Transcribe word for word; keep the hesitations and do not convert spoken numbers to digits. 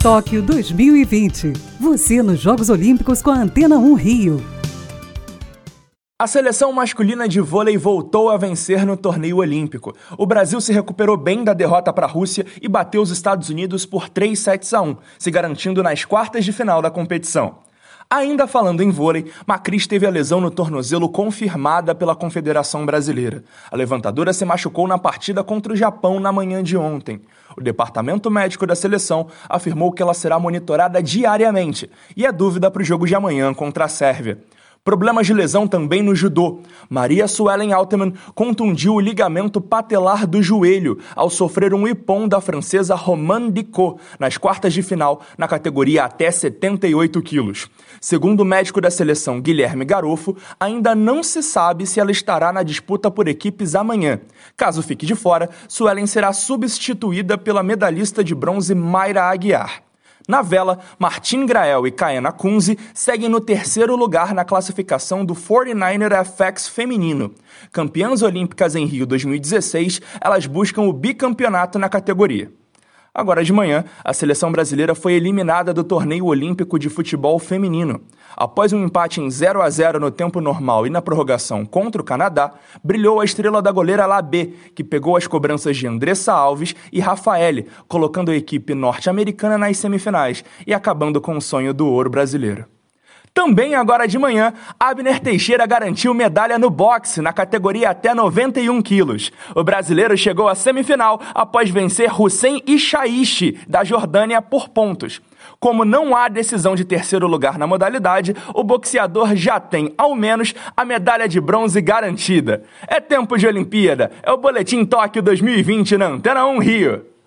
Tóquio dois mil e vinte. Você nos Jogos Olímpicos com a Antena um Rio. A seleção masculina de vôlei voltou a vencer no torneio olímpico. O Brasil se recuperou bem da derrota para a Rússia e bateu os Estados Unidos por três sets a um, se garantindo nas quartas de final da competição. Ainda falando em vôlei, Macris teve a lesão no tornozelo confirmada pela Confederação Brasileira. A levantadora se machucou na partida contra o Japão na manhã de ontem. O departamento médico da seleção afirmou que ela será monitorada diariamente e é dúvida para o jogo de amanhã contra a Sérvia. Problemas de lesão também no judô. Maria Suellen Altemann contundiu o ligamento patelar do joelho ao sofrer um ippon da francesa Romain Dicot nas quartas de final na categoria até setenta e oito quilos. Segundo o médico da seleção Guilherme Garofo, ainda não se sabe se ela estará na disputa por equipes amanhã. Caso fique de fora, Suellen será substituída pela medalhista de bronze Maira Aguiar. Na vela, Martine Grael e Kahena Kunze seguem no terceiro lugar na classificação do quarenta e niner F X feminino. Campeãs olímpicas em Rio dois mil e dezesseis, elas buscam o bicampeonato na categoria. Agora de manhã, a seleção brasileira foi eliminada do torneio olímpico de futebol feminino. Após um empate em zero a zero no tempo normal e na prorrogação contra o Canadá, brilhou a estrela da goleira Labê, que pegou as cobranças de Andressa Alves e Rafael, colocando a equipe norte-americana nas semifinais e acabando com o sonho do ouro brasileiro. Também agora de manhã, Abner Teixeira garantiu medalha no boxe na categoria até noventa e um quilos. O brasileiro chegou à semifinal após vencer Hussein Ishaishi, da Jordânia, por pontos. Como não há decisão de terceiro lugar na modalidade, o boxeador já tem, ao menos, a medalha de bronze garantida. É tempo de Olimpíada, é o Boletim Tóquio dois mil e vinte na Antena um Rio.